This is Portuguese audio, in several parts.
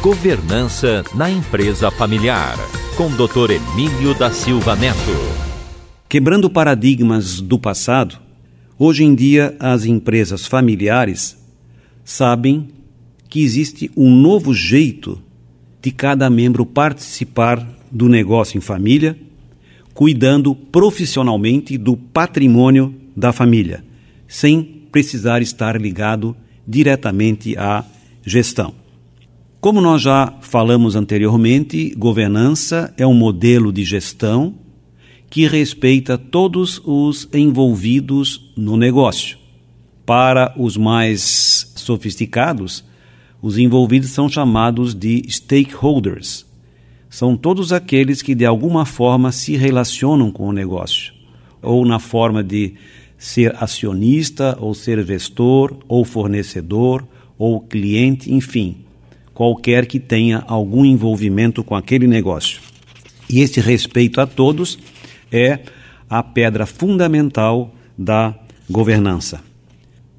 Governança na empresa familiar, com Dr. Emílio da Silva Neto. Quebrando paradigmas do passado, hoje em dia as empresas familiares sabem que existe um novo jeito de cada membro participar do negócio em família, cuidando profissionalmente do patrimônio da família, sem precisar estar ligado diretamente à gestão. Como nós já falamos anteriormente, governança é um modelo de gestão que respeita todos os envolvidos no negócio. Para os mais sofisticados, os envolvidos são chamados de stakeholders. São todos aqueles que de alguma forma se relacionam com o negócio, ou na forma de ser acionista, ou ser gestor, ou fornecedor, ou cliente, enfim, qualquer que tenha algum envolvimento com aquele negócio. E esse respeito a todos é a pedra fundamental da governança.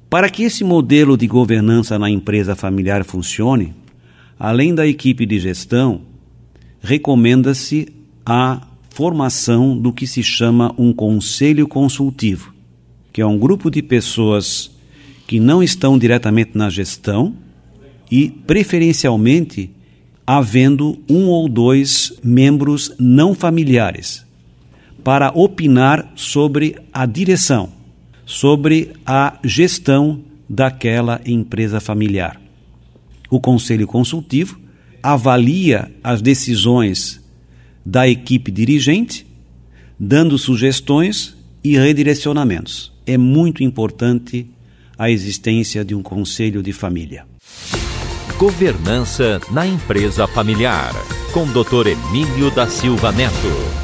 Para que esse modelo de governança na empresa familiar funcione, além da equipe de gestão, recomenda-se a formação do que se chama um conselho consultivo, que é um grupo de pessoas que não estão diretamente na gestão e, preferencialmente, havendo um ou dois membros não familiares, para opinar sobre a direção, sobre a gestão daquela empresa familiar. O conselho consultivo avalia as decisões da equipe dirigente, dando sugestões e redirecionamentos. É muito importante a existência de um conselho de família. Governança na empresa familiar, com Dr. Emílio da Silva Neto.